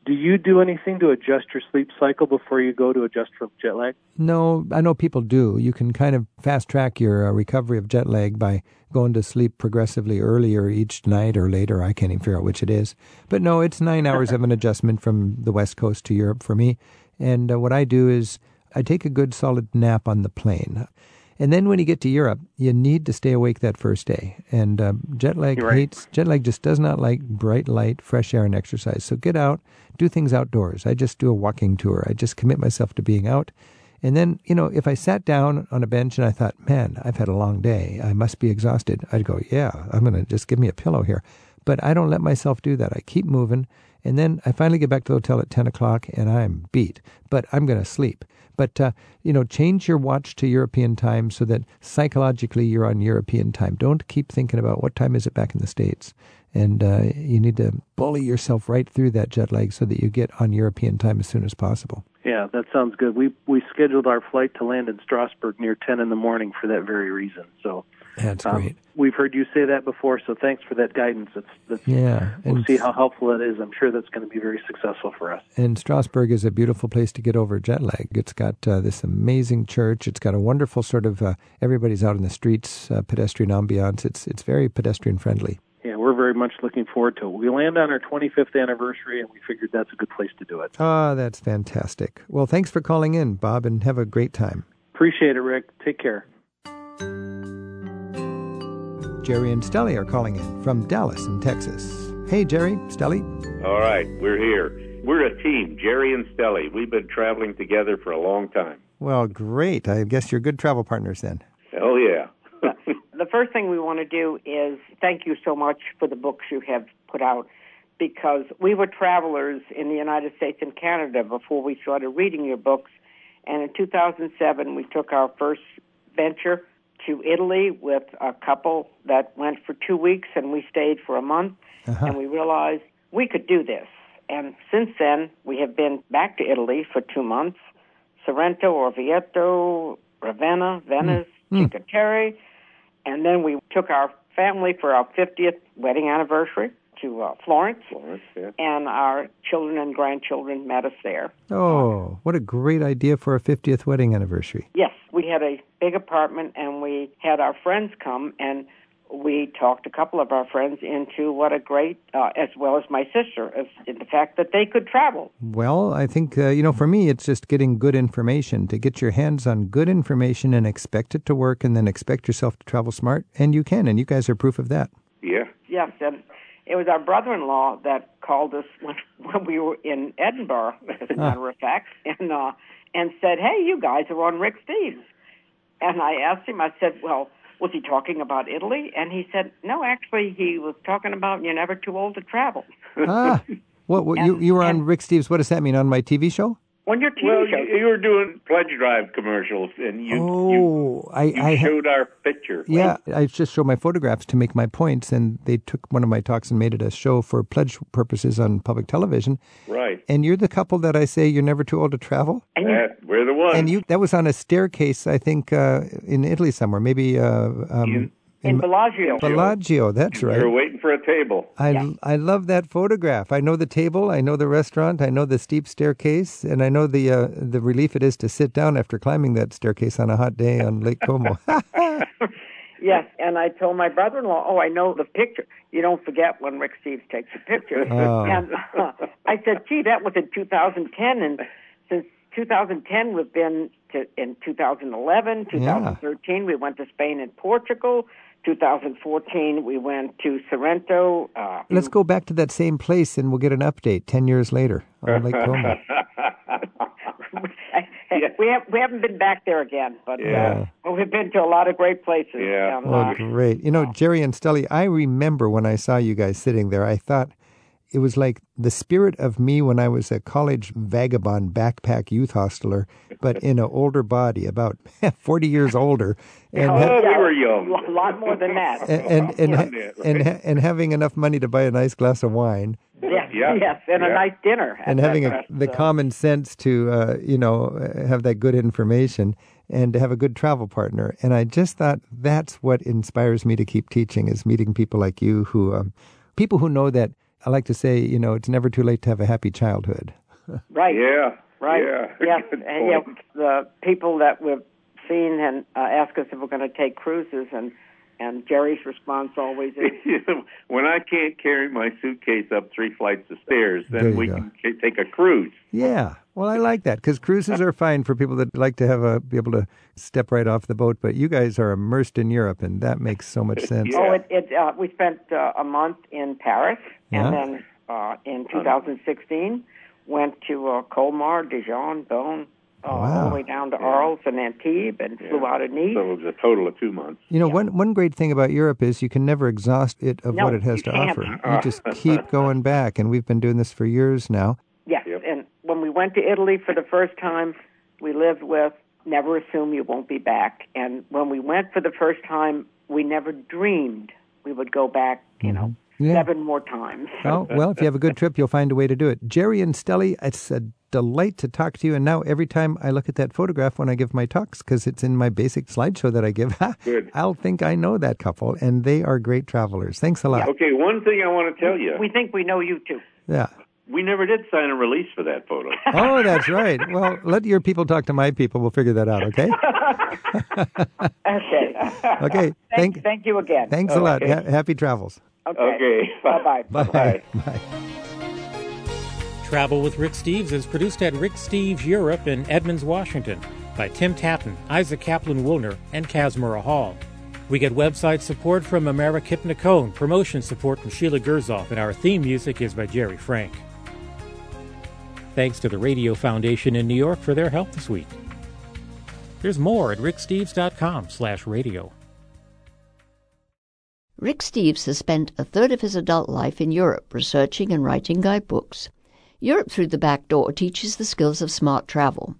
Do you do anything to adjust your sleep cycle before you go to adjust for jet lag? No, I know people do. You can kind of fast track your uh, recovery of jet lag by going to sleep progressively earlier each night or later. I can't even figure out which it is. But no, it's nine hours of an adjustment from the West Coast to Europe for me. And uh, what I do is I take a good solid nap on the plane. And then when you get to Europe, you need to stay awake that first day. And um, jet lag You're right. hates, jet lag just does not like bright light, fresh air, and exercise. So get out, do things outdoors. I just do a walking tour. I just commit myself to being out. And then, you know, if I sat down on a bench and I thought, man, I've had a long day, I must be exhausted, I'd go, yeah, I'm going to just give me a pillow here. But I don't let myself do that. I keep moving. And then I finally get back to the hotel at ten o'clock and I'm beat, but I'm going to sleep. But, uh, you know, change your watch to European time so that psychologically you're on European time. Don't keep thinking about what time is it back in the States. And uh, you need to bully yourself right through that jet lag so that you get on European time as soon as possible. Yeah, that sounds good. We we scheduled our flight to land in Strasbourg near ten in the morning for that very reason. So that's um, great. We've heard you say that before, so thanks for that guidance. It's, that's, yeah, we'll see how helpful it is. I'm sure that's going to be very successful for us. And Strasbourg is a beautiful place to get over jet lag. It's got uh, this amazing church. It's got a wonderful sort of uh, everybody's out in the streets, uh, pedestrian ambiance. It's it's very pedestrian friendly. Yeah, we're very much looking forward to it. We land on our twenty-fifth anniversary, and we figured that's a good place to do it. Ah, oh, that's fantastic. Well, thanks for calling in, Bob, and have a great time. Appreciate it, Rick. Take care. Jerry and Stelly are calling in from Dallas in Texas. Hey, Jerry, Stelly. All right, we're here. We're a team, Jerry and Stelly. We've been traveling together for a long time. Well, great. I guess you're good travel partners then. Oh, yeah. The first thing we want to do is thank you so much for the books you have put out, because we were travelers in the United States and Canada before we started reading your books. And in two thousand seven, we took our first venture to Italy with a couple that went for two weeks and we stayed for a month. Uh-huh. And we realized we could do this. And since then, we have been back to Italy for two months, Sorrento, Orvieto, Ravenna, Venice, mm. Cinque Terre. And then we took our family for our fiftieth wedding anniversary to uh, Florence, Florence yeah. and our children and grandchildren met us there. Oh, what a great idea for a fiftieth wedding anniversary. Yes, we had a big apartment, and we had our friends come, and we talked a couple of our friends into what a great, uh, as well as my sister, as in the fact that they could travel. Well, I think, uh, you know, for me, it's just getting good information, to get your hands on good information and expect it to work and then expect yourself to travel smart. And you can, and you guys are proof of that. Yeah. Yes, and it was our brother-in-law that called us when, when we were in Edinburgh, as a matter of fact, and, uh, and said, hey, you guys are on Rick Steves. And I asked him, I said, well, was he talking about Italy? And he said, no, actually, he was talking about You're Never Too Old to Travel. ah, what, what and, you, you were on Rick Steves. What does that mean, on my T V show? On your T V well, show. You, you were doing pledge drive commercials, and you, oh, you, I, you I, showed our picture. Yeah, right? I just showed my photographs to make my points, and they took one of my talks and made it a show for pledge purposes on public television. Right. And you're the couple that I say You're Never Too Old to Travel? And you, that, we're the ones. And you, that was on a staircase, I think, uh, in Italy somewhere, maybe... Uh, um, you- In Bellagio. Bellagio, that's right. You were waiting for a table. I, yeah. I love that photograph. I know the table, I know the restaurant, I know the steep staircase, and I know the uh, the relief it is to sit down after climbing that staircase on a hot day on Lake Como. Yes, and I told my brother-in-law, oh, I know the picture. You don't forget when Rick Steves takes a picture. Oh. And uh, I said, gee, that was in two thousand ten, and since two thousand ten we've been to, in two thousand eleven, two thousand thirteen yeah. we went to Spain and Portugal, two thousand fourteen we went to Sorrento. Uh, Let's go back to that same place and we'll get an update ten years later on Lake Como. Yeah. We, have, we haven't been back there again, but yeah. uh, we've been to a lot of great places. Yeah. And, oh, uh, great. You know, Jerry and Stelly, I remember when I saw you guys sitting there, I thought it was like the spirit of me when I was a college vagabond backpack youth hosteler, but in an older body, about forty years older. And oh, ha- we were young. A lot more than that. And and, and, yeah. ha- and, ha- and having enough money to buy a nice glass of wine. Yes, yeah. yes, and yeah. a nice dinner. And having a, the common sense to, uh, you know, have that good information and to have a good travel partner. And I just thought that's what inspires me to keep teaching, is meeting people like you who, um, people who know that I like to say, you know, it's never too late to have a happy childhood. Right. Yeah. Right. Yeah. Yes. And you know, the people that we've seen and uh, ask us if we're going to take cruises, and and Jerry's response always is, "When I can't carry my suitcase up three flights of stairs, then we go. can take a cruise." Yeah. Well, I like that, because cruises are fine for people that like to have a be able to step right off the boat. But you guys are immersed in Europe, and that makes so much sense. Yeah. Oh, it, it, uh, we spent uh, a month in Paris, yeah. and then uh, in two thousand sixteen went to uh, Colmar, Dijon, Beaune, uh, wow. all the way down to yeah. Arles and Antibes, and yeah. flew out of Nice. So it was a total of two months. You know, yeah. one one great thing about Europe is you can never exhaust it of no, what it has to can't. offer. Uh, you just keep going back, and we've been doing this for years now. Yes, yep. and when we went to Italy for the first time, we lived with never assume you won't be back. And when we went for the first time, we never dreamed we would go back, you mm-hmm. know, yeah. seven more times. Oh, well, if you have a good trip, you'll find a way to do it. Jerry and Stelly, it's a delight to talk to you. And now every time I look at that photograph when I give my talks, because it's in my basic slideshow that I give, good. I'll think I know that couple, and they are great travelers. Thanks a lot. Yeah. Okay, one thing I want to tell you. We think we know you, too. Yeah. We never did sign a release for that photo. Oh, that's right. Well, let your people talk to my people. We'll figure that out, okay? okay. Okay. Thank, thank you again. Thanks okay. a lot. Ha- happy travels. Okay. okay. Bye-bye. Bye-bye. Bye. Travel with Rick Steves is produced at Rick Steves Europe in Edmonds, Washington, by Tim Tatton, Isaac Kaplan-Wilner, and Kazmira Hall. We get website support from Amerik Hipnikone, promotion support from Sheila Gerzoff, and our theme music is by Jerry Frank. Thanks to the Radio Foundation in New York for their help this week. There's more at ricksteves.com slash radio. Rick Steves has spent a third of his adult life in Europe researching and writing guidebooks. Europe Through the Back Door teaches the skills of smart travel.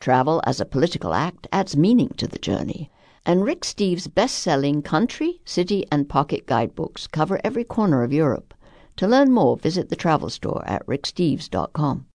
Travel as a political act adds meaning to the journey. And Rick Steves' best-selling country, city, and pocket guidebooks cover every corner of Europe. To learn more, visit the travel store at rick steves dot com.